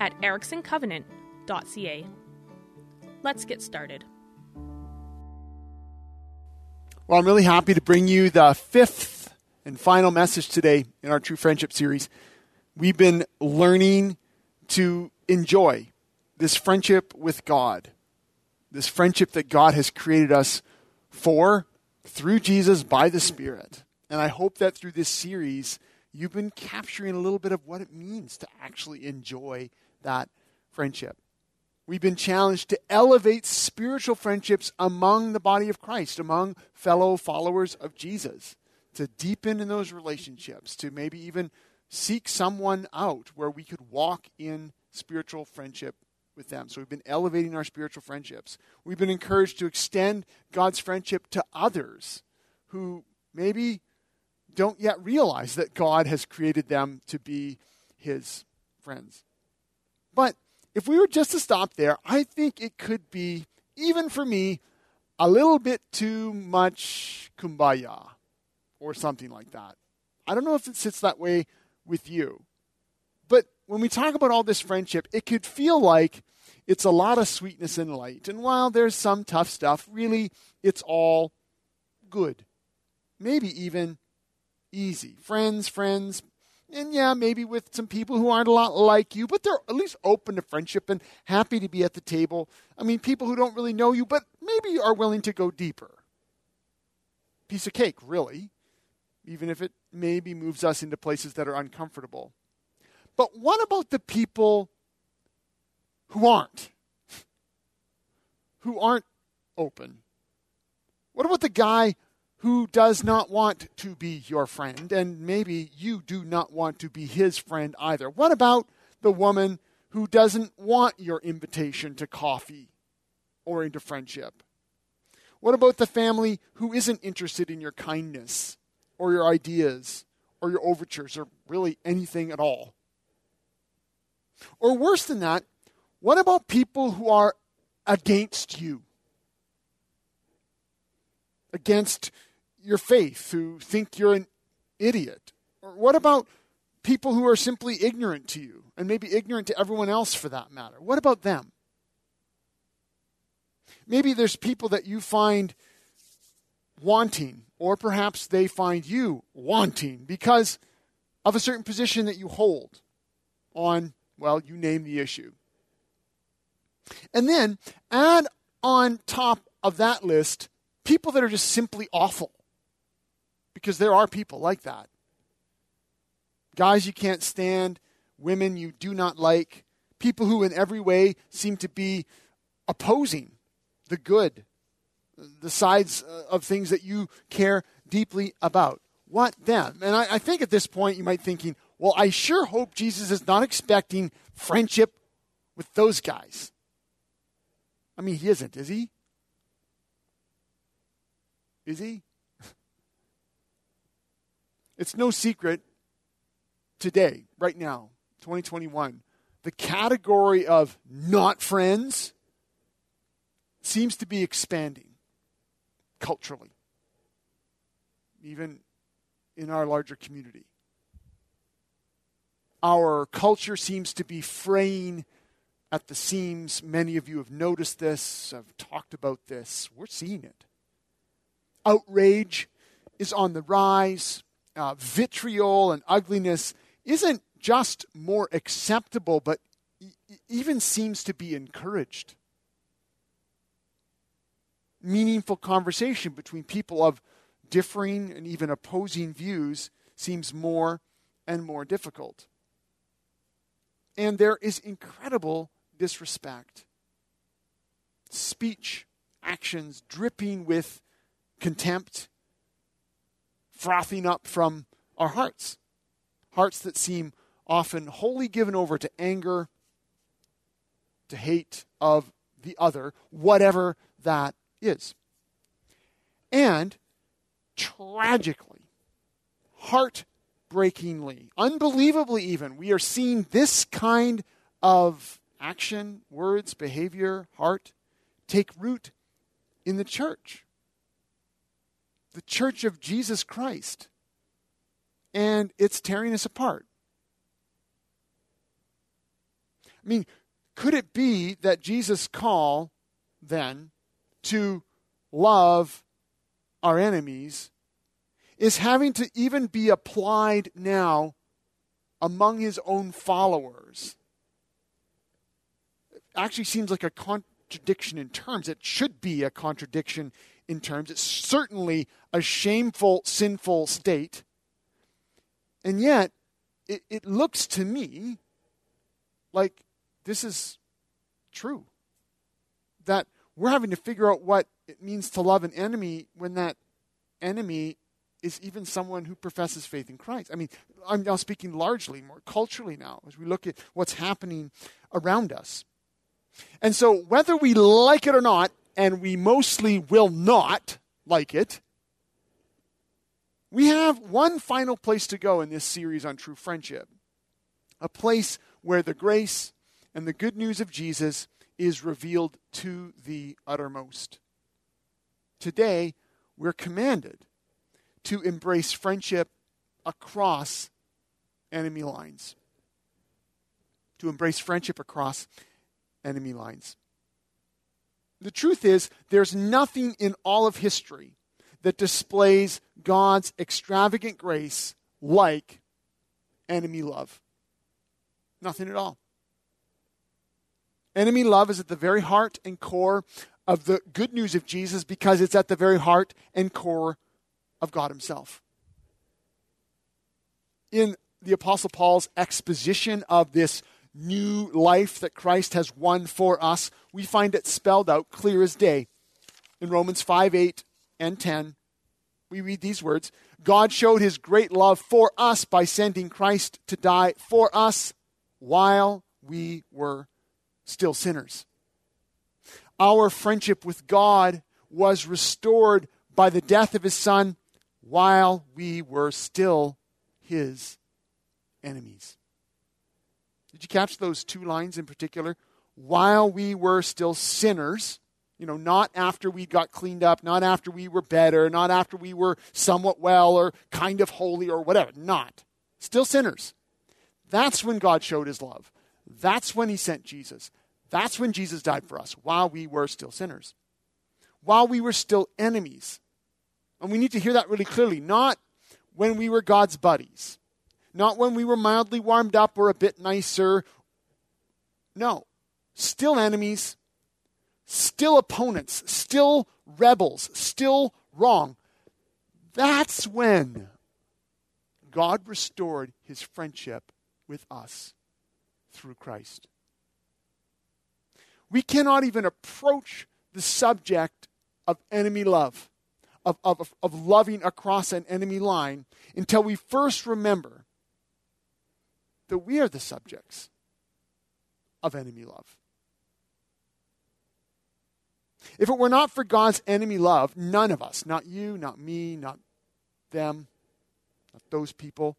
at ericksoncovenant.ca. Let's get started. Well, I'm really happy to bring you the fifth and final message today in our True Friendship series. We've been learning to enjoy this friendship with God, this friendship that God has created us for through Jesus by the Spirit. And I hope that through this series, you've been capturing a little bit of what it means to actually enjoy that friendship. We've been challenged to elevate spiritual friendships among the body of Christ, among fellow followers of Jesus, to deepen in those relationships, to maybe even seek someone out where we could walk in spiritual friendship with them. So we've been elevating our spiritual friendships. We've been encouraged to extend God's friendship to others who maybe don't yet realize that God has created them to be his friends. But if we were just to stop there, I think it could be, even for me, a little bit too much kumbaya or something like that. I don't know if it sits that way with you. But when we talk about all this friendship, it could feel like it's a lot of sweetness and light. And while there's some tough stuff, really, it's all good. Maybe even easy. Friends. And yeah, maybe with some people who aren't a lot like you, but they're at least open to friendship and happy to be at the table. I mean, people who don't really know you, but maybe are willing to go deeper. Piece of cake, really. Even if it maybe moves us into places that are uncomfortable. But what about the people who aren't? Who aren't open? What about the guy who does not want to be your friend, and maybe you do not want to be his friend either? What about the woman who doesn't want your invitation to coffee or into friendship? What about the family who isn't interested in your kindness or your ideas, or your overtures, or really anything at all? Or worse than that, what about people who are against you? Against your faith, who think you're an idiot? Or what about people who are simply ignorant to you, and maybe ignorant to everyone else for that matter? What about them? Maybe there's people that you find wanting, or perhaps they find you wanting because of a certain position that you hold on, well, you name the issue. And then add on top of that list people that are just simply awful, because there are people like that. Guys you can't stand, women you do not like, people who in every way seem to be opposing the good, the sides of things that you care deeply about. What then? And I think at this point you might be thinking, well, I sure hope Jesus is not expecting friendship with those guys. I mean, he isn't, is he? Is he? It's no secret today, right now, 2021, the category of not friends seems to be expanding culturally, even in our larger community. Our culture seems to be fraying at the seams. Many of you have noticed this, have talked about this. We're seeing it. Outrage is on the rise. Vitriol and ugliness isn't just more acceptable, but even seems to be encouraged. Meaningful conversation between people of differing and even opposing views seems more and more difficult. And there is incredible disrespect. Speech, actions dripping with contempt, frothing up from our hearts. Hearts that seem often wholly given over to anger, to hate of the other, whatever that is. And tragically, heartbreakingly, unbelievably even, we are seeing this kind of action, words, behavior, heart, take root in the church. The church of Jesus Christ. And it's tearing us apart. I mean, could it be that Jesus' call, then, to love our enemies is having to even be applied now among his own followers? It actually seems like a contradiction in terms. It should be a contradiction in terms. It's certainly a shameful, sinful state. And yet, it looks to me like this is true. That we're having to figure out what it means to love an enemy when that enemy is even someone who professes faith in Christ. I mean, I'm now speaking largely, more culturally now, as we look at what's happening around us. And so whether we like it or not, and we mostly will not like it, we have one final place to go in this series on true friendship. A place where the grace and the good news of Jesus is revealed to the uttermost. Today, we're commanded to embrace friendship across enemy lines. To embrace friendship across enemy lines. The truth is, there's nothing in all of history that displays God's extravagant grace like enemy love. Nothing at all. Enemy love is at the very heart and core of the good news of Jesus because it's at the very heart and core of God himself. In the Apostle Paul's exposition of this new life that Christ has won for us, we find it spelled out clear as day. In Romans 5, 8 and 10, we read these words, God showed his great love for us by sending Christ to die for us while we were still sinners. Our friendship with God was restored by the death of his son while we were still his enemies. Did you catch those two lines in particular? While we were still sinners, you know, not after we got cleaned up, not after we were better, not after we were somewhat well or kind of holy or whatever, not. Still sinners. That's when God showed his love. That's when he sent Jesus. That's when Jesus died for us, while we were still sinners. While we were still enemies. And we need to hear that really clearly. Not when we were God's buddies. Not when we were mildly warmed up or a bit nicer. No. Still enemies. Still opponents. Still rebels. Still wrong. That's when God restored his friendship with us through Christ. We cannot even approach the subject of enemy love, of loving across an enemy line, until we first remember that we are the subjects of enemy love. If it were not for God's enemy love, none of us, not you, not me, not them, not those people,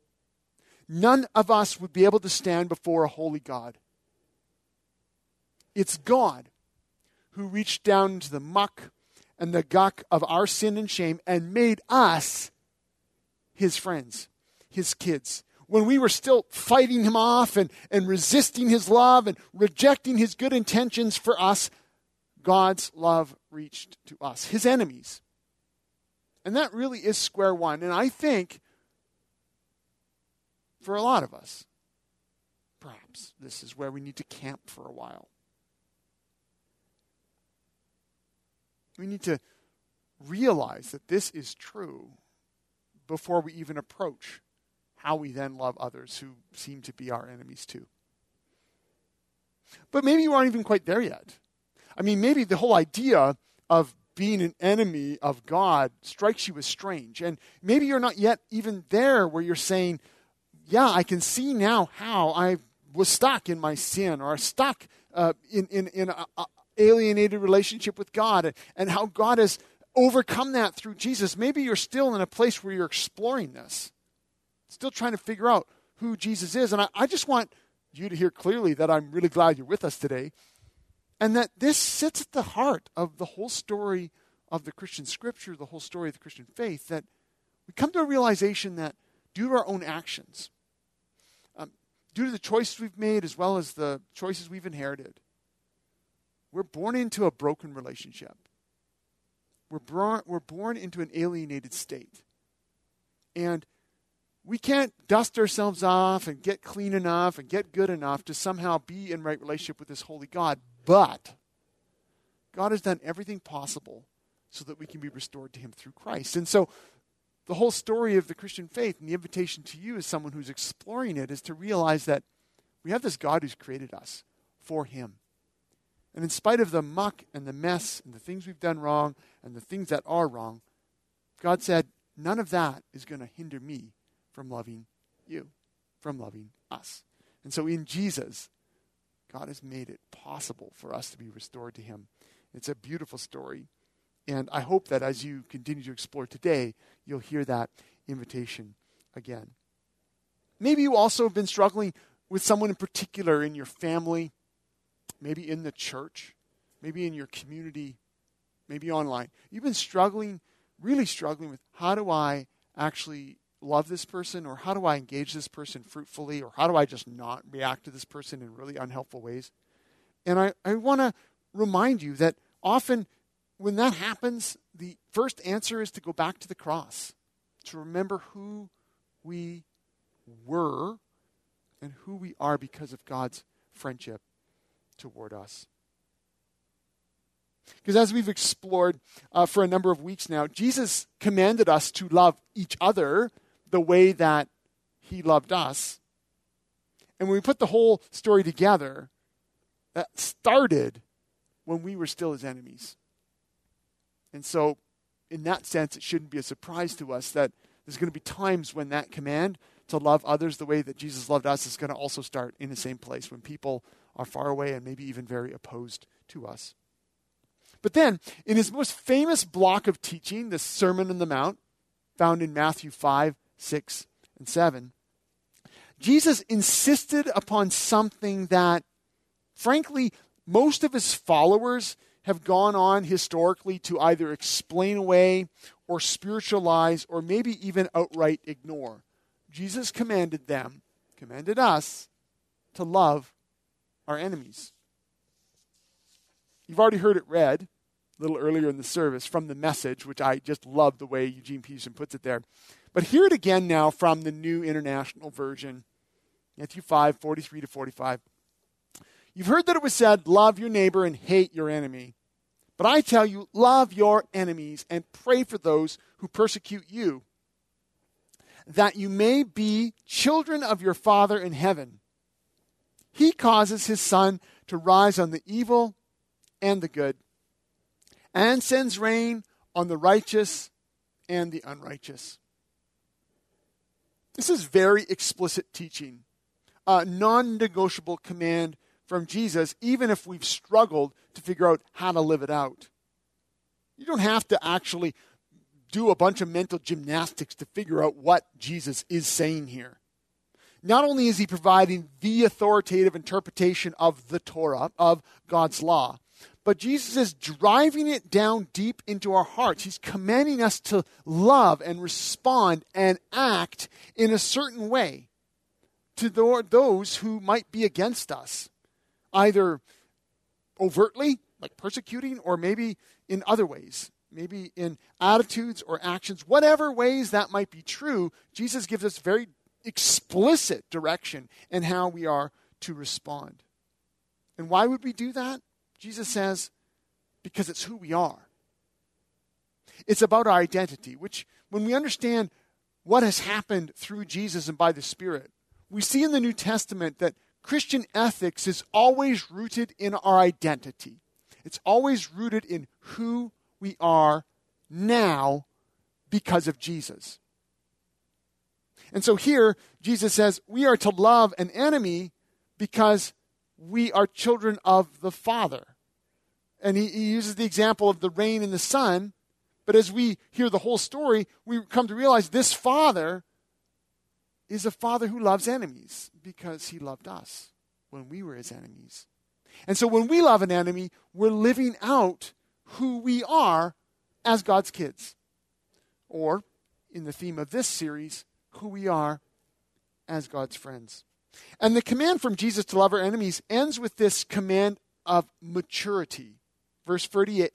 none of us would be able to stand before a holy God. It's God who reached down into the muck and the guck of our sin and shame and made us his friends, his kids. When we were still fighting him off and resisting his love and rejecting his good intentions for us, God's love reached to us, his enemies. And that really is square one. And I think for a lot of us, perhaps this is where we need to camp for a while. We need to realize that this is true before we even approach how we then love others who seem to be our enemies too. But maybe you aren't even quite there yet. I mean, maybe the whole idea of being an enemy of God strikes you as strange. And maybe you're not yet even there where you're saying, yeah, I can see now how I was stuck in my sin, or stuck in an alienated relationship with God, and how God has overcome that through Jesus. Maybe you're still in a place where you're exploring this, still trying to figure out who Jesus is. And I just want you to hear clearly that I'm really glad you're with us today, and that this sits at the heart of the whole story of the Christian scripture, the whole story of the Christian faith, that we come to a realization that due to our own actions, due to the choices we've made as well as the choices we've inherited, we're born into a broken relationship. We're born into an alienated state. And we can't dust ourselves off and get clean enough and get good enough to somehow be in right relationship with this holy God. But God has done everything possible so that we can be restored to him through Christ. And so the whole story of the Christian faith, and the invitation to you as someone who's exploring it, is to realize that we have this God who's created us for him. And in spite of the muck and the mess and the things we've done wrong and the things that are wrong, God said, none of that is going to hinder me from loving you, from loving us. And so in Jesus, God has made it possible for us to be restored to him. It's a beautiful story. And I hope that as you continue to explore today, you'll hear that invitation again. Maybe you also have been struggling with someone in particular in your family, maybe in the church, maybe in your community, maybe online. You've been struggling, really struggling with, how do I actually love this person, or how do I engage this person fruitfully, or how do I just not react to this person in really unhelpful ways? And I want to remind you that often when that happens, the first answer is to go back to the cross, to remember who we were and who we are because of God's friendship toward us. Because as we've explored for a number of weeks now, Jesus commanded us to love each other the way that he loved us. And when we put the whole story together, that started when we were still his enemies. And so in that sense, it shouldn't be a surprise to us that there's going to be times when that command to love others the way that Jesus loved us is going to also start in the same place, when people are far away and maybe even very opposed to us. But then, in his most famous block of teaching, the Sermon on the Mount, found in Matthew 5, 6, and 7, Jesus insisted upon something that, frankly, most of his followers have gone on historically to either explain away or spiritualize or maybe even outright ignore. Jesus commanded us, to love our enemies. You've already heard it read a little earlier in the service from The Message, which I just love the way Eugene Peterson puts it there. But hear it again now from the New International Version, Matthew 5, 43 to 45. You've heard that it was said, love your neighbor and hate your enemy. But I tell you, love your enemies and pray for those who persecute you, that you may be children of your Father in heaven. He causes his sun to rise on the evil and the good, and sends rain on the righteous and the unrighteous. This is very explicit teaching, a non-negotiable command from Jesus, even if we've struggled to figure out how to live it out. You don't have to actually do a bunch of mental gymnastics to figure out what Jesus is saying here. Not only is he providing the authoritative interpretation of the Torah, of God's law, but Jesus is driving it down deep into our hearts. He's commanding us to love and respond and act in a certain way to those who might be against us, either overtly, like persecuting, or maybe in other ways, maybe in attitudes or actions. Whatever ways that might be true, Jesus gives us very explicit direction in how we are to respond. And why would we do that? Jesus says, because it's who we are. It's about our identity, which, when we understand what has happened through Jesus and by the Spirit, we see in the New Testament that Christian ethics is always rooted in our identity. It's always rooted in who we are now because of Jesus. And so here, Jesus says, we are to love an enemy because we are children of the Father. And he uses the example of the rain and the sun. But as we hear the whole story, we come to realize this Father is a Father who loves enemies because he loved us when we were his enemies. And so when we love an enemy, we're living out who we are as God's kids. Or, in the theme of this series, who we are as God's friends. And the command from Jesus to love our enemies ends with this command of maturity. Verse 48,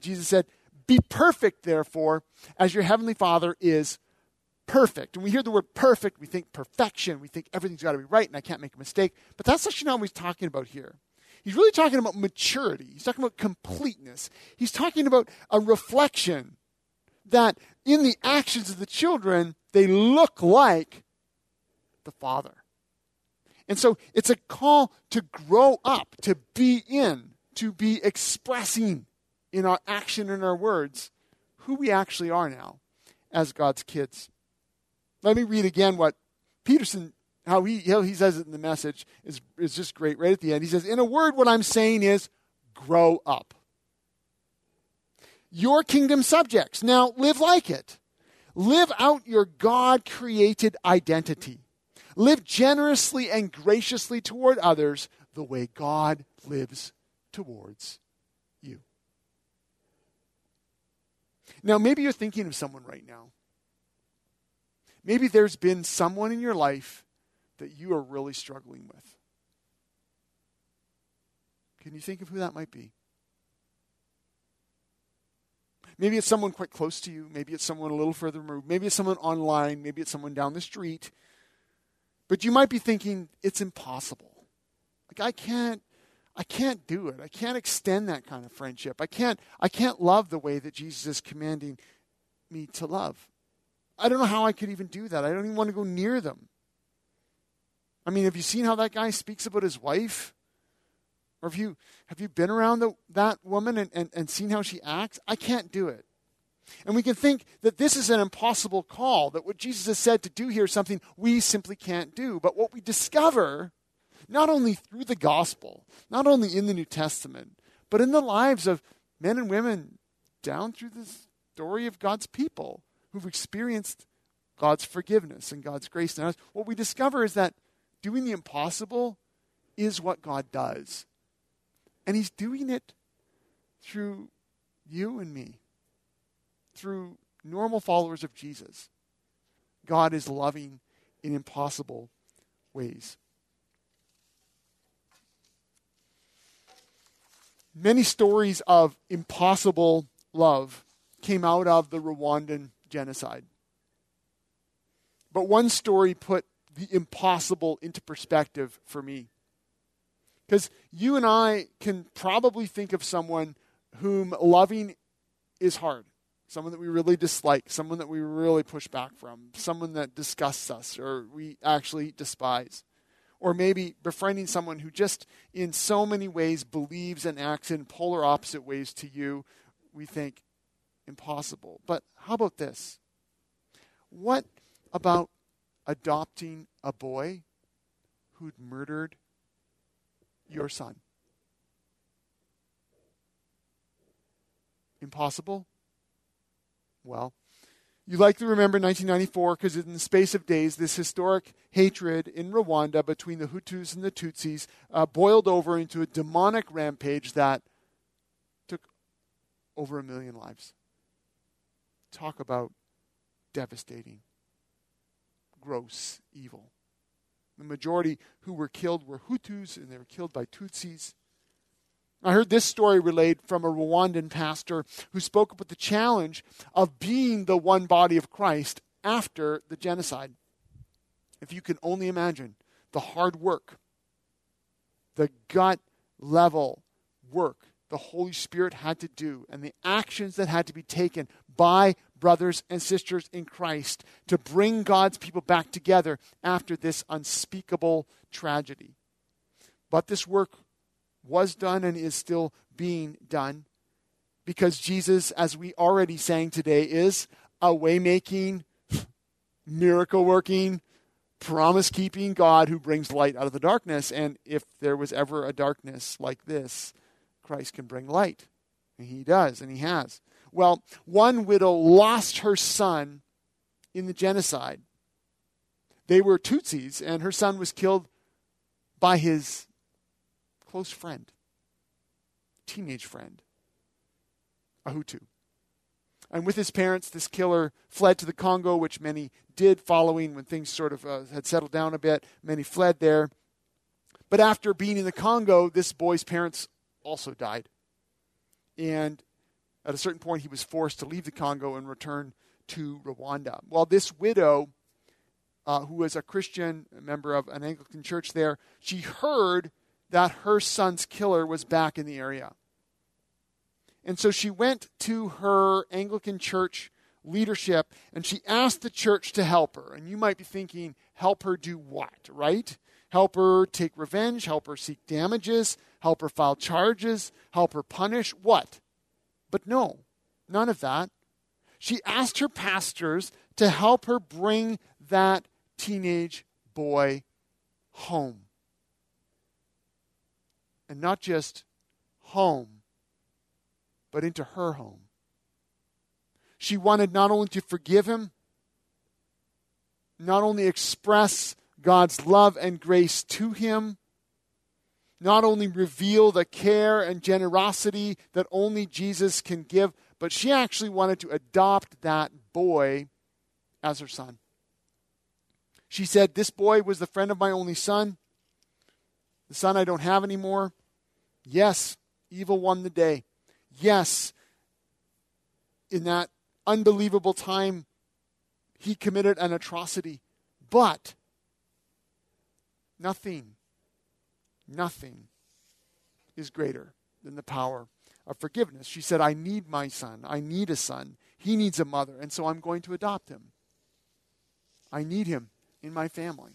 Jesus said, "Be perfect, therefore, as your heavenly Father is perfect." And we hear the word perfect, we think perfection, we think everything's got to be right and I can't make a mistake. But that's actually not what he's talking about here. He's really talking about maturity. He's talking about completeness. He's talking about a reflection that in the actions of the children, they look like the Father. And so it's a call to grow up, to be in, to be expressing in our action and our words who we actually are now as God's kids. Let me read again what Peterson, how he says it in the Message is just great right at the end. He says, "In a word, what I'm saying is grow up. Your kingdom subjects, now live like it. Live out your God-created identity. Live generously and graciously toward others the way God lives towards you." Now, maybe you're thinking of someone right now. Maybe there's been someone in your life that you are really struggling with. Can you think of who that might be? Maybe it's someone quite close to you. Maybe it's someone a little further removed. Maybe it's someone online. Maybe it's someone down the street. But you might be thinking, it's impossible. Like, I can't do it. I can't extend that kind of friendship. I can't love the way that Jesus is commanding me to love. I don't know how I could even do that. I don't even want to go near them. I mean, have you seen how that guy speaks about his wife? Or have you been around that woman and seen how she acts? I can't do it. And we can think that this is an impossible call, that what Jesus has said to do here is something we simply can't do. But what we discover, not only through the gospel, not only in the New Testament, but in the lives of men and women down through the story of God's people who've experienced God's forgiveness and God's grace in us, what we discover is that doing the impossible is what God does. And he's doing it through you and me, through normal followers of Jesus. God is loving in impossible ways. Many stories of impossible love came out of the Rwandan genocide. But one story put the impossible into perspective for me. Because you and I can probably think of someone whom loving is hard. Someone that we really dislike. Someone that we really push back from. Someone that disgusts us or we actually despise. Or maybe befriending someone who just in so many ways believes and acts in polar opposite ways to you. We think impossible. But how about this? What about adopting a boy who'd murdered your son? Impossible? Well, you likely remember 1994 because in the space of days, this historic hatred in Rwanda between the Hutus and the Tutsis boiled over into a demonic rampage that took over 1 million lives. Talk about devastating, gross evil. The majority who were killed were Hutus, and they were killed by Tutsis. I heard this story relayed from a Rwandan pastor who spoke about the challenge of being the one body of Christ after the genocide. If you can only imagine the hard work, the gut-level work the Holy Spirit had to do, and the actions that had to be taken by brothers and sisters in Christ to bring God's people back together after this unspeakable tragedy. But this work was done and is still being done because Jesus, as we already sang today, is a way-making, miracle-working, promise-keeping God who brings light out of the darkness. And if there was ever a darkness like this, Christ can bring light. And he does, and he has. Well, one widow lost her son in the genocide. They were Tutsis, and her son was killed by his close friend, teenage friend, a Hutu. And with his parents, this killer fled to the Congo, which many did following when things sort of had settled down a bit. Many fled there. But after being in the Congo, this boy's parents also died. And at a certain point, he was forced to leave the Congo and return to Rwanda. Well, this widow, who was a Christian, a member of an Anglican church there, she heard that her son's killer was back in the area. And so she went to her Anglican church leadership, and she asked the church to help her. And you might be thinking, help her do what, right? Help her take revenge, help her seek damages, help her file charges, help her punish, what? But no, none of that. She asked her pastors to help her bring that teenage boy home. And not just home, but into her home. She wanted not only to forgive him, not only express God's love and grace to him, not only reveal the care and generosity that only Jesus can give, but she actually wanted to adopt that boy as her son. She said, this boy was the friend of my only son, the son I don't have anymore. Yes, evil won the day. Yes, in that unbelievable time, he committed an atrocity. But nothing is greater than the power of forgiveness. She said, I need my son. I need a son. He needs a mother. And so I'm going to adopt him. I need him in my family.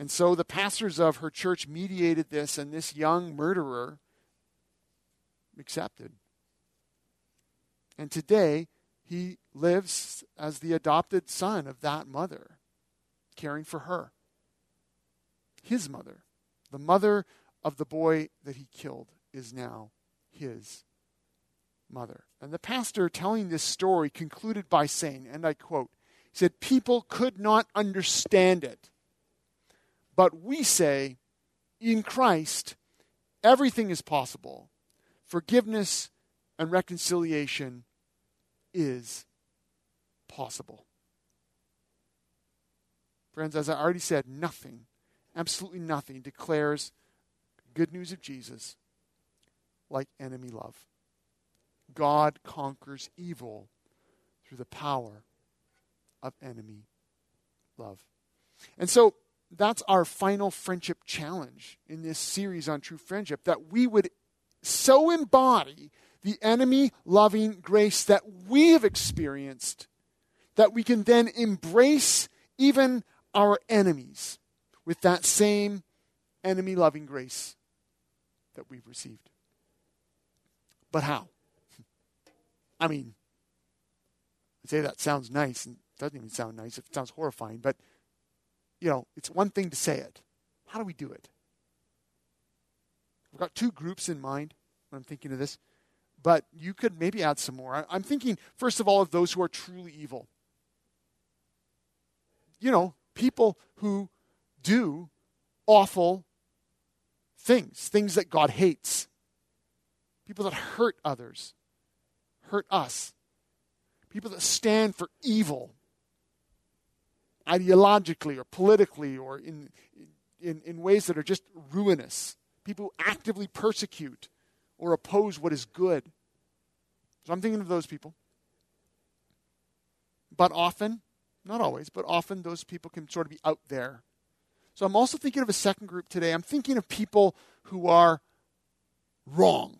And so the pastors of her church mediated this, and this young murderer accepted. And today, he lives as the adopted son of that mother, caring for her. His mother, the mother of the boy that he killed, is now his mother. And the pastor telling this story concluded by saying, and I quote, he said, people could not understand it, but we say, in Christ, everything is possible. Forgiveness and reconciliation is possible. Friends, as I already said, nothing, absolutely nothing, declares good news of Jesus like enemy love. God conquers evil through the power of enemy love. And so that's our final friendship challenge in this series on True Friendship, that we would so embody the enemy-loving grace that we have experienced that we can then embrace even our enemies with that same enemy-loving grace that we've received. But how? I mean, I say that sounds nice, and it doesn't even sound nice. It sounds horrifying, but, you know, it's one thing to say it. How do we do it? I've got two groups in mind when I'm thinking of this, but you could maybe add some more. I'm thinking, first of all, of those who are truly evil. You know, people who do awful things, things that God hates. People that hurt others, hurt us. People that stand for evil, ideologically or politically or in ways that are just ruinous. People who actively persecute or oppose what is good. So I'm thinking of those people. But often, not always, but often those people can sort of be out there. So I'm also thinking of a second group today. I'm thinking of people who are wrong.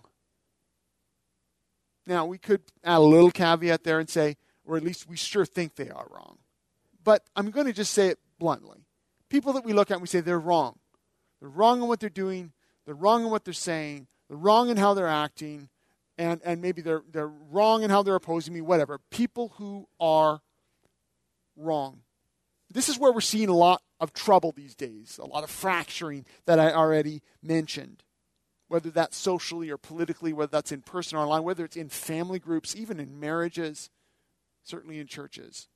Now, we could add a little caveat there and say, or at least we sure think they are wrong. But I'm going to just say it bluntly. People that we look at and we say they're wrong. They're wrong in what they're doing. They're wrong in what they're saying. They're wrong in how they're acting. And maybe they're wrong in how they're opposing me, whatever. People who are wrong. This is where we're seeing a lot of trouble these days, a lot of fracturing that I already mentioned, whether that's socially or politically, whether that's in person or online, whether it's in family groups, even in marriages, certainly in churches.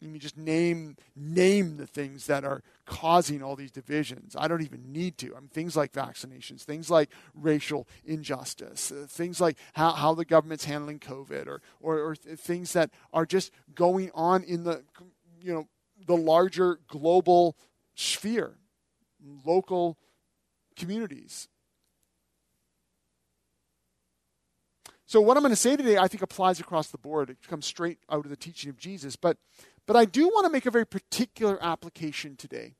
You can just name the things that are causing all these divisions. I don't even need to. I mean, things like vaccinations, things like racial injustice, things like how the government's handling COVID, or things that are just going on in the, you know, the larger global sphere, local communities. So what I'm going to say today, I think, applies across the board. It comes straight out of the teaching of Jesus, but I do want to make a very particular application today.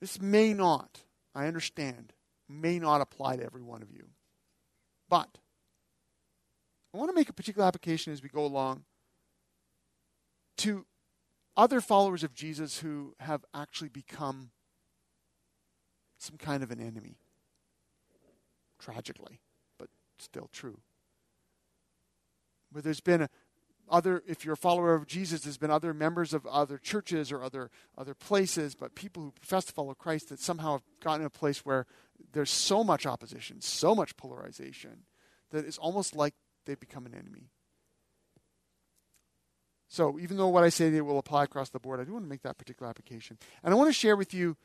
This may not, I understand, may not apply to every one of you. But I want to make a particular application as we go along to other followers of Jesus who have actually become some kind of an enemy. Tragically, but still true. Where there's been if you're a follower of Jesus, there's been other members of other churches or other places, but people who profess to follow Christ that somehow have gotten to a place where there's so much opposition, so much polarization, that it's almost like they've become an enemy. So even though what I say today will apply across the board, I do want to make that particular application. And I want to share with you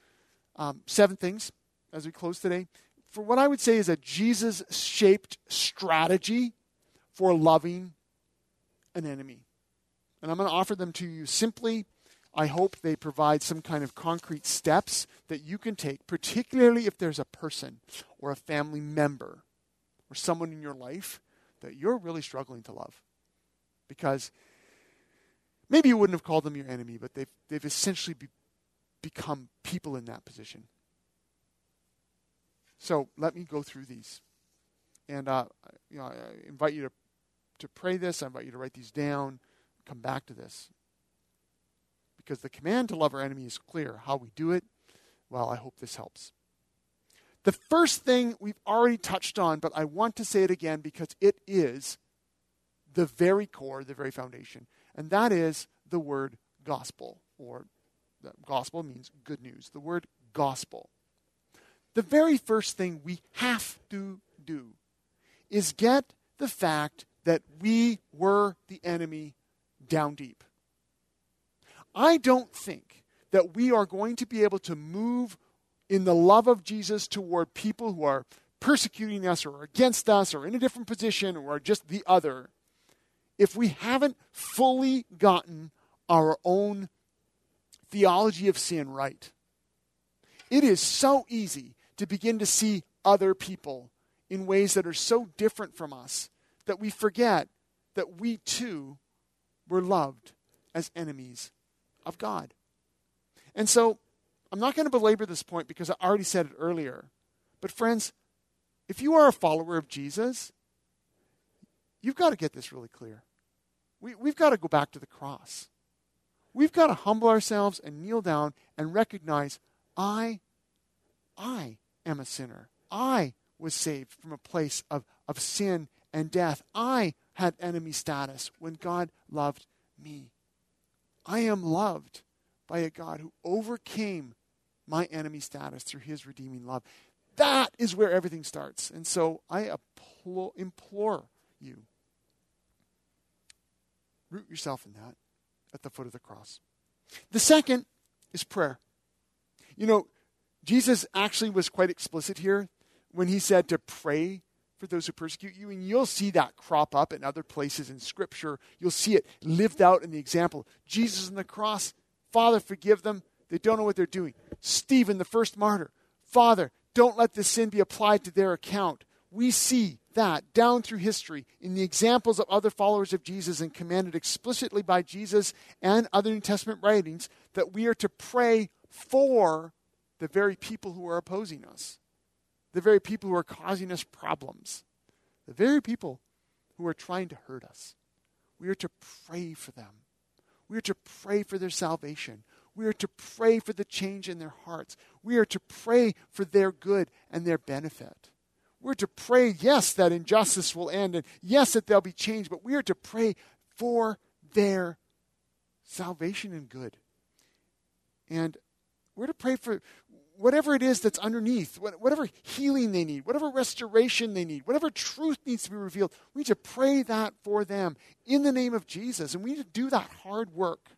7 things as we close today for what I would say is a Jesus-shaped strategy for loving an enemy. And I'm going to offer them to you simply. I hope they provide some kind of concrete steps that you can take, particularly if there's a person or a family member or someone in your life that you're really struggling to love. Because maybe you wouldn't have called them your enemy, but they've essentially become people in that position. So let me go through these. And I invite you to pray this. I invite you to write these down. Come back to this. Because the command to love our enemy is clear. How we do it, well, I hope this helps. The first thing we've already touched on, but I want to say it again because it is the very core, the very foundation. And that is the word gospel, or the gospel means good news. The word gospel. The very first thing we have to do is get the fact that we were the enemy down deep. I don't think that we are going to be able to move in the love of Jesus toward people who are persecuting us or against us or in a different position or are just the other if we haven't fully gotten our own theology of sin right. It is so easy to begin to see other people in ways that are so different from us that we forget that we too were loved as enemies of God. And so I'm not going to belabor this point because I already said it earlier. But friends, if you are a follower of Jesus, you've got to get this really clear. We've got to go back to the cross. We've got to humble ourselves and kneel down and recognize I am a sinner. I was saved from a place of sin and death. I had enemy status when God loved me. I am loved by a God who overcame my enemy status through his redeeming love. That is where everything starts. And so I implore you, root yourself in that at the foot of the cross. The second is prayer. You know, Jesus actually was quite explicit here when he said to pray for those who persecute you. And you'll see that crop up in other places in Scripture. You'll see it lived out in the example. Jesus on the cross, Father, forgive them. They don't know what they're doing. Stephen, the first martyr, Father, don't let this sin be applied to their account. We see that down through history in the examples of other followers of Jesus and commanded explicitly by Jesus and other New Testament writings that we are to pray for the very people who are opposing us, the very people who are causing us problems, the very people who are trying to hurt us. We are to pray for them. We are to pray for their salvation. We are to pray for the change in their hearts. We are to pray for their good and their benefit. We're to pray, yes, that injustice will end, and yes, that they'll be changed, but we are to pray for their salvation and good. And we're to pray for whatever it is that's underneath, whatever healing they need, whatever restoration they need, whatever truth needs to be revealed. We need to pray that for them in the name of Jesus. And we need to do that hard work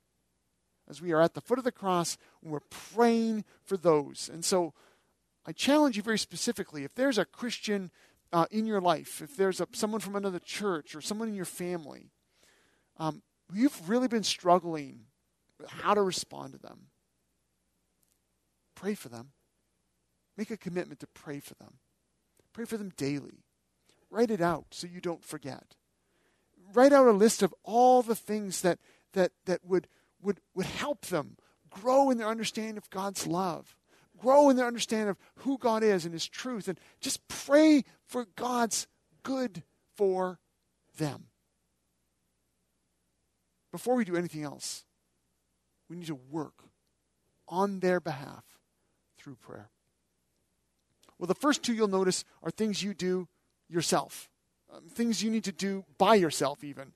as we are at the foot of the cross and we're praying for those. And so I challenge you very specifically, if there's a Christian in your life, if there's someone from another church or someone in your family, you've really been struggling with how to respond to them. Pray for them. Make a commitment to pray for them. Pray for them daily. Write it out so you don't forget. Write out a list of all the things that would help them grow in their understanding of God's love, grow in their understanding of who God is and His truth, and just pray for God's good for them. Before we do anything else, we need to work on their behalf through prayer. Well, the first two you'll notice are things you do yourself, things you need to do by yourself even,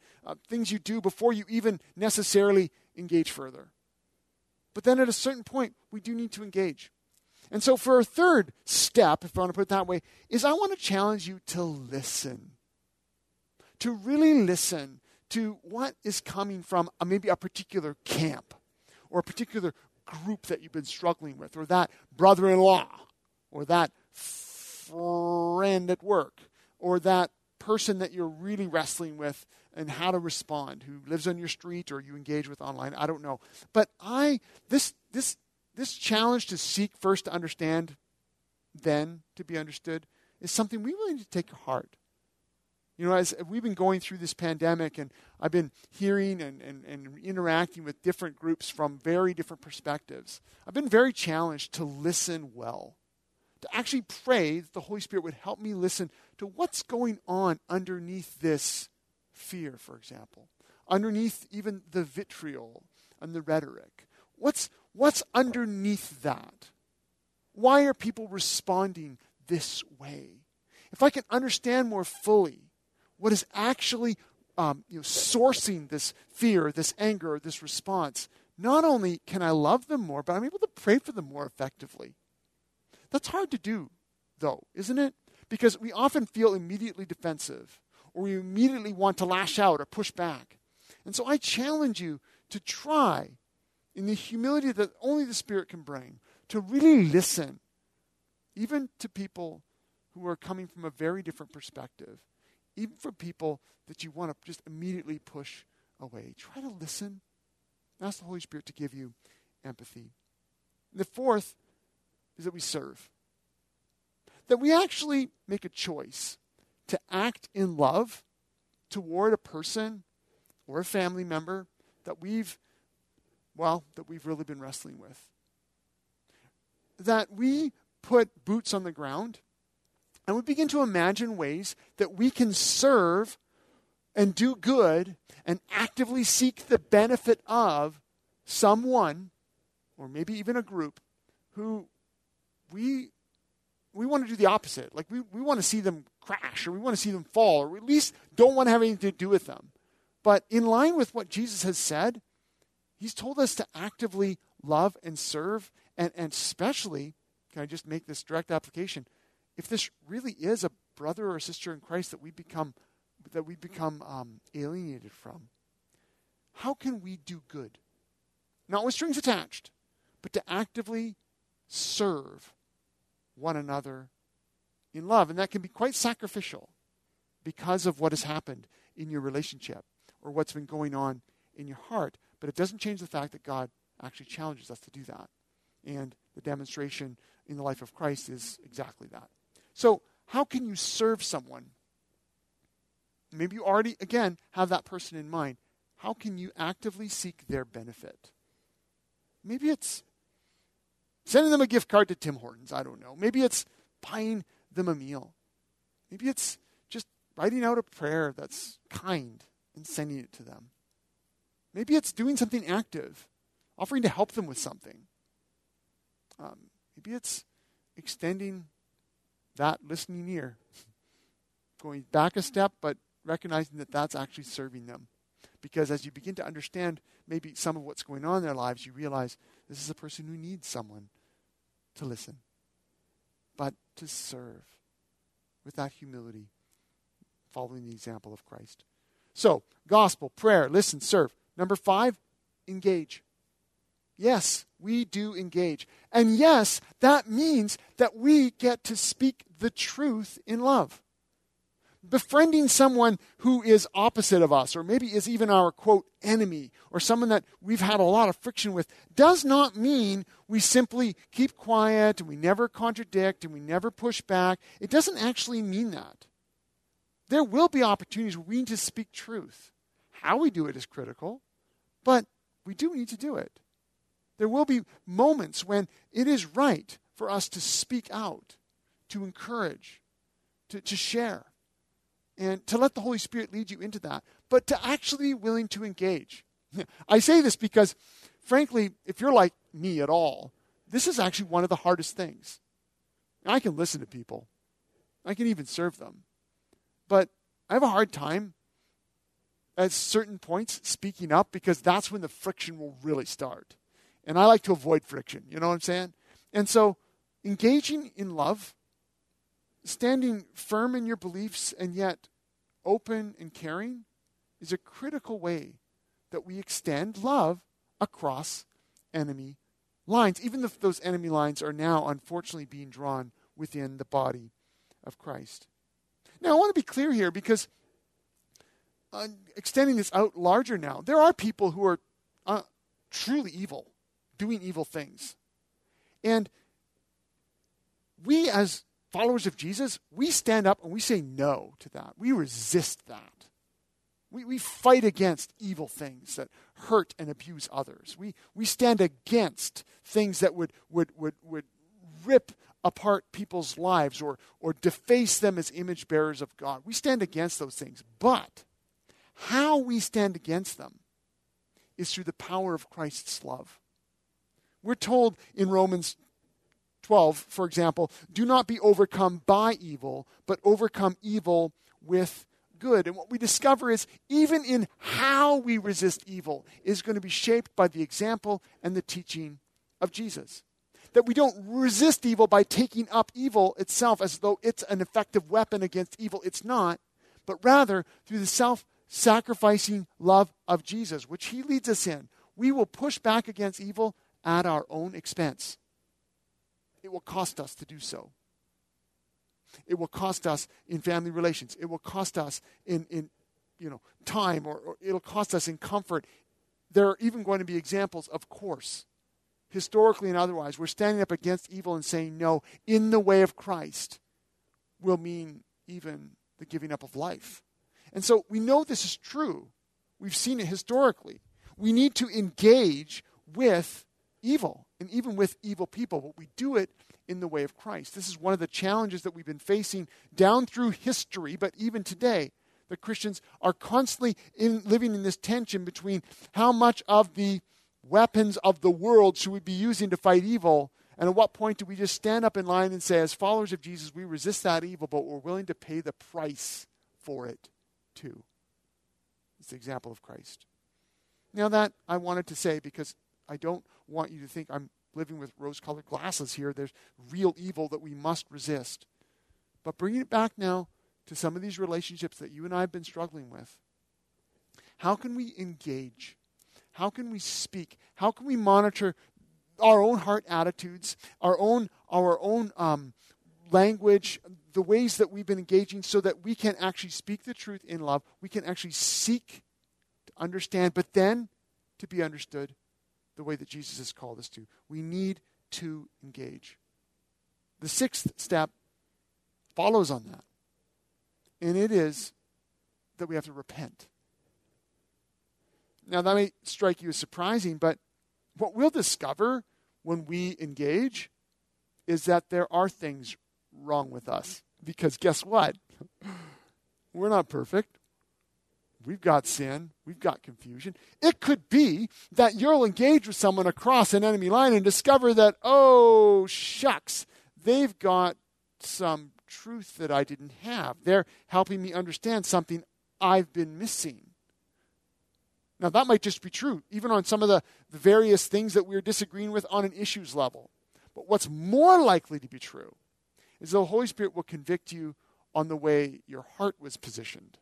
things you do before you even necessarily engage further. But then at a certain point, we do need to engage. And so for our third step, if I want to put it that way, is I want to challenge you to listen, to really listen to what is coming from maybe a particular camp or a particular group that you've been struggling with, or that brother-in-law, or that friend at work, or that person that you're really wrestling with and how to respond, who lives on your street or you engage with online. I don't know. But this challenge to seek first to understand, then to be understood, is something we really need to take to heart. You know, as we've been going through this pandemic, and I've been hearing and interacting with different groups from very different perspectives, I've been very challenged to listen well, to actually pray that the Holy Spirit would help me listen to what's going on underneath this fear, for example, underneath even the vitriol and the rhetoric. What's underneath that? Why are people responding this way? If I can understand more fully what is actually sourcing this fear, this anger, this response, not only can I love them more, but I'm able to pray for them more effectively. That's hard to do, though, isn't it? Because we often feel immediately defensive, or we immediately want to lash out or push back. And so I challenge you to try, in the humility that only the Spirit can bring, to really listen, even to people who are coming from a very different perspective, even for people that you want to just immediately push away. Try to listen. Ask the Holy Spirit to give you empathy. And the fourth is that we serve. That we actually make a choice to act in love toward a person or a family member that we've really been wrestling with. That we put boots on the ground and we begin to imagine ways that we can serve and do good and actively seek the benefit of someone, or maybe even a group, who we want to do the opposite. Like we want to see them crash, or we want to see them fall, or we at least don't want to have anything to do with them. But in line with what Jesus has said, He's told us to actively love and serve, and especially, can I just make this direct application? If this really is a brother or a sister in Christ that we become alienated from, how can we do good? Not with strings attached, but to actively serve one another in love. And that can be quite sacrificial because of what has happened in your relationship or what's been going on in your heart. But it doesn't change the fact that God actually challenges us to do that. And the demonstration in the life of Christ is exactly that. So how can you serve someone? Maybe you already, again, have that person in mind. How can you actively seek their benefit? Maybe it's sending them a gift card to Tim Hortons. I don't know. Maybe it's buying them a meal. Maybe it's just writing out a prayer that's kind and sending it to them. Maybe it's doing something active, offering to help them with something. Maybe it's extending that listening ear, going back a step, but recognizing that that's actually serving them. Because as you begin to understand maybe some of what's going on in their lives, you realize this is a person who needs someone to listen, but to serve with that humility, following the example of Christ. So, gospel, prayer, listen, serve. Number 5, engage. Yes, we do engage. And yes, that means that we get to speak the truth in love. Befriending someone who is opposite of us, or maybe is even our, quote, enemy, or someone that we've had a lot of friction with, does not mean we simply keep quiet and we never contradict and we never push back. It doesn't actually mean that. There will be opportunities where we need to speak truth. How we do it is critical, but we do need to do it. There will be moments when it is right for us to speak out, to encourage, to share, and to let the Holy Spirit lead you into that, but to actually be willing to engage. I say this because, frankly, if you're like me at all, this is actually one of the hardest things. I can listen to people. I can even serve them. But I have a hard time at certain points speaking up because that's when the friction will really start. And I like to avoid friction, you know what I'm saying? And so engaging in love, standing firm in your beliefs and yet open and caring, is a critical way that we extend love across enemy lines, even if those enemy lines are now unfortunately being drawn within the body of Christ. Now, I want to be clear here because extending this out larger now, there are people who are truly evil, doing evil things. And we as followers of Jesus, we stand up and we say no to that. We resist that. We fight against evil things that hurt and abuse others. We stand against things that would rip apart people's lives or deface them as image bearers of God. We stand against those things. But how we stand against them is through the power of Christ's love. We're told in Romans 12, for example, do not be overcome by evil, but overcome evil with good. And what we discover is even in how we resist evil is going to be shaped by the example and the teaching of Jesus. That we don't resist evil by taking up evil itself as though it's an effective weapon against evil. It's not, but rather through the self-sacrificing love of Jesus, which he leads us in, we will push back against evil at our own expense. It will cost us to do so. It will cost us in family relations. It will cost us in time, or it'll cost us in comfort. There are even going to be examples, of course, historically and otherwise, we're standing up against evil and saying no in the way of Christ will mean even the giving up of life. And so we know this is true. We've seen it historically. We need to engage with evil and even with evil people, but we do it in the way of Christ. This is one of the challenges that we've been facing down through history, but even today, the Christians are constantly living in this tension between how much of the weapons of the world should we be using to fight evil? And at what point do we just stand up in line and say, as followers of Jesus, we resist that evil, but we're willing to pay the price for it too? It's the example of Christ. Now that I wanted to say, because I don't want you to think I'm living with rose-colored glasses here. There's real evil that we must resist. But bringing it back now to some of these relationships that you and I have been struggling with. How can we engage? How can we speak? How can we monitor our own heart attitudes, our own language, the ways that we've been engaging so that we can actually speak the truth in love. We can actually seek to understand, but then to be understood the way that Jesus has called us to. We need to engage. The 6th step follows on that. And it is that we have to repent. Now, that may strike you as surprising, but what we'll discover when we engage is that there are things wrong with us. Because guess what? We're not perfect. We've got sin. We've got confusion. It could be that you'll engage with someone across an enemy line and discover that, oh, shucks, they've got some truth that I didn't have. They're helping me understand something I've been missing. Now, that might just be true, even on some of the various things that we're disagreeing with on an issues level. But what's more likely to be true is the Holy Spirit will convict you on the way your heart was positioned.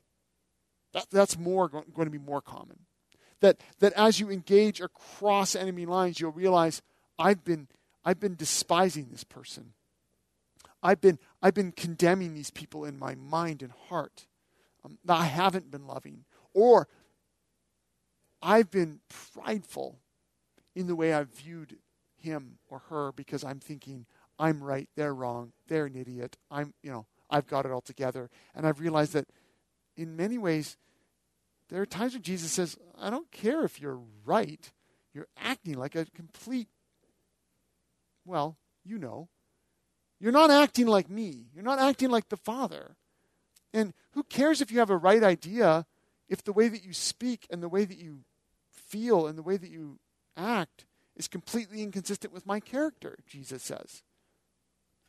That's more going to be more common. That as you engage across enemy lines, you'll realize, I've been despising this person. I've been condemning these people in my mind and heart. I haven't been loving. Or I've been prideful in the way I've viewed him or her because I'm thinking, I'm right, they're wrong, they're an idiot, I've got it all together. And I've realized that in many ways, there are times when Jesus says, I don't care if you're right, you're acting like a complete, you're not acting like me. You're not acting like the Father. And who cares if you have a right idea if the way that you speak and the way that you feel and the way that you act is completely inconsistent with my character, Jesus says.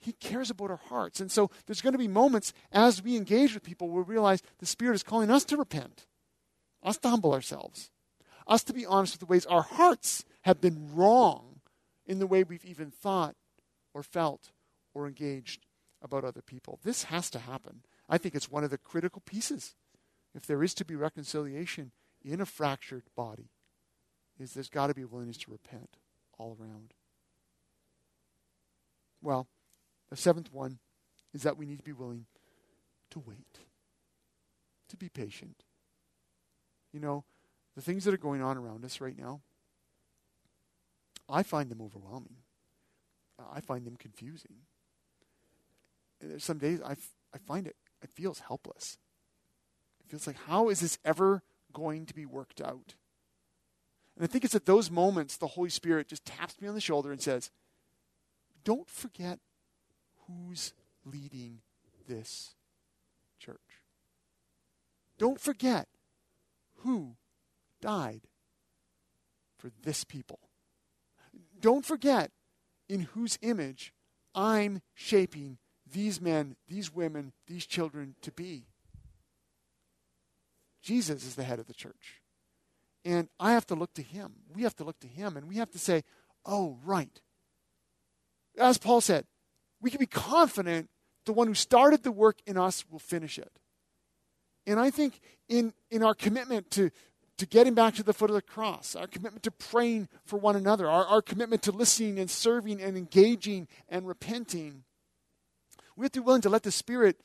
He cares about our hearts. And so there's going to be moments as we engage with people where we realize the Spirit is calling us to repent, us to humble ourselves, us to be honest with the ways our hearts have been wrong in the way we've even thought or felt or engaged about other people. This has to happen. I think it's one of the critical pieces. If there is to be reconciliation in a fractured body, is there's got to be a willingness to repent all around. Well, the seventh one is that we need to be willing to wait, to be patient. The things that are going on around us right now, I find them overwhelming. I find them confusing. And there's some days I find it feels helpless. It feels like, how is this ever going to be worked out? And I think it's at those moments the Holy Spirit just taps me on the shoulder and says, don't forget who's leading this church. Don't forget who died for this people. Don't forget in whose image I'm shaping these men, these women, these children to be. Jesus is the head of the church. And I have to look to him. We have to look to him. And we have to say, oh, right. As Paul said, we can be confident the one who started the work in us will finish it. And I think in our commitment to getting back to the foot of the cross, our commitment to praying for one another, our commitment to listening and serving and engaging and repenting, we have to be willing to let the Spirit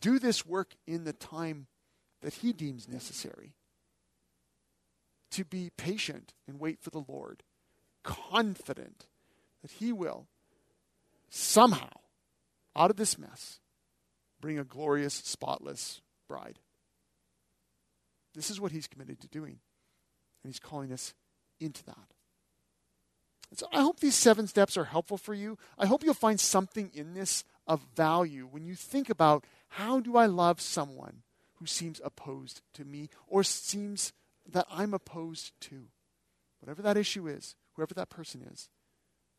do this work in the time that he deems necessary. To be patient and wait for the Lord, confident that he will somehow, out of this mess, bring a glorious, spotless bride. This is what he's committed to doing, and he's calling us into that. So I hope these 7 steps are helpful for you. I hope you'll find something in this of value when you think about, how do I love someone who seems opposed to me or seems that I'm opposed to? Whatever that issue is, whoever that person is,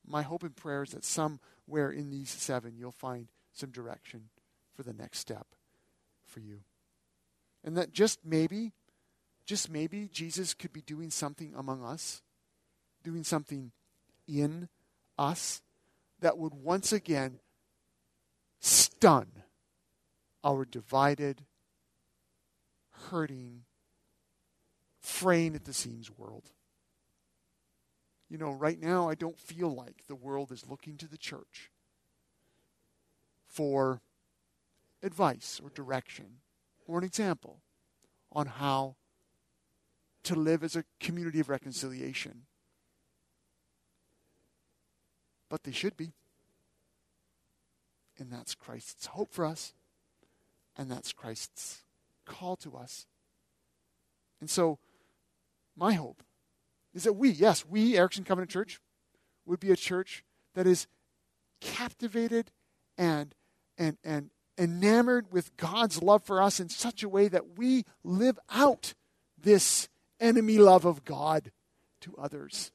my hope and prayer is that somewhere in these 7 you'll find some direction for the next step for you. And that just maybe, Jesus could be doing something among us, doing something in us that would once again stun our divided, hurting, fraying at the seams world. Right now I don't feel like the world is looking to the church for advice or direction or an example on how to live as a community of reconciliation. But they should be. And that's Christ's hope for us. And that's Christ's call to us. And so my hope is that we, Erickson Covenant Church, would be a church that is captivated and enamored with God's love for us in such a way that we live out this enemy love of God to others.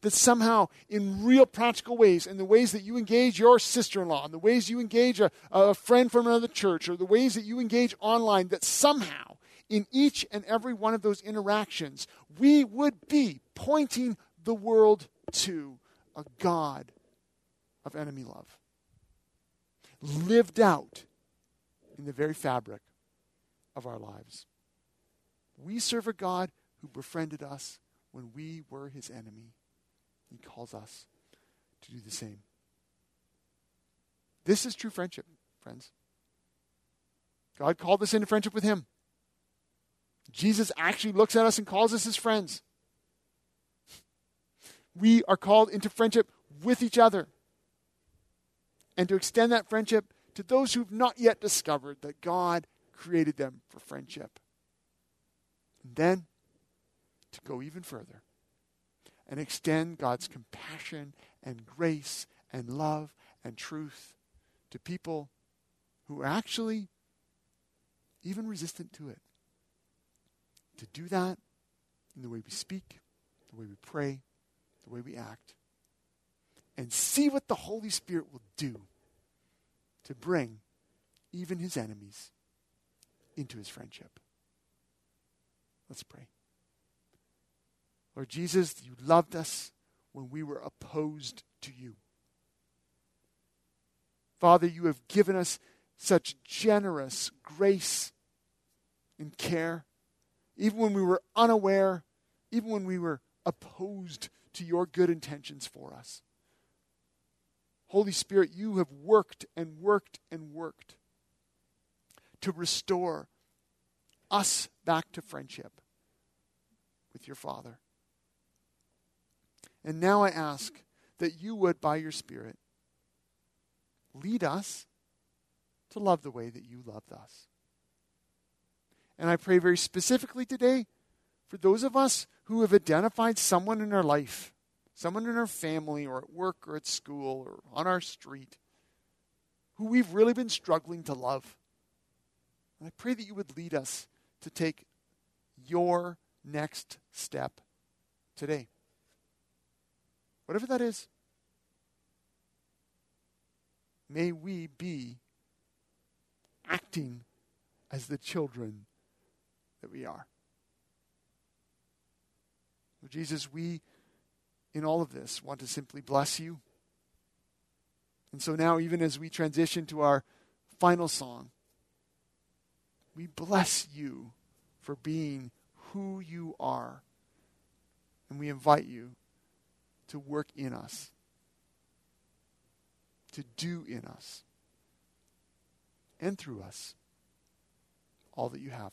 That somehow in real practical ways, in the ways that you engage your sister-in-law, in the ways you engage a friend from another church, or the ways that you engage online, that somehow in each and every one of those interactions, we would be pointing the world to a God of enemy love, lived out in the very fabric of our lives. We serve a God who befriended us when we were his enemy. He calls us to do the same. This is true friendship, friends. God called us into friendship with him. Jesus actually looks at us and calls us his friends. We are called into friendship with each other, and to extend that friendship to those who've not yet discovered that God created them for friendship. And then to go even further and extend God's compassion and grace and love and truth to people who are actually even resistant to it. To do that in the way we speak, the way we pray, the way we act, and see what the Holy Spirit will do to bring even his enemies into his friendship. Let's pray. Lord Jesus, you loved us when we were opposed to you. Father, you have given us such generous grace and care, even when we were unaware, even when we were opposed to your good intentions for us. Holy Spirit, you have worked and worked and worked to restore us back to friendship with your Father. And now I ask that you would, by your Spirit, lead us to love the way that you loved us. And I pray very specifically today for those of us who have identified someone in our life, someone in our family or at work or at school or on our street, who we've really been struggling to love. And I pray that you would lead us to take your next step today. Whatever that is, may we be acting as the children that we are. Lord Jesus, we, in all of this, want to simply bless you. And so now, even as we transition to our final song, we bless you for being who you are. And we invite you to work in us, to do in us, and through us, all that you have,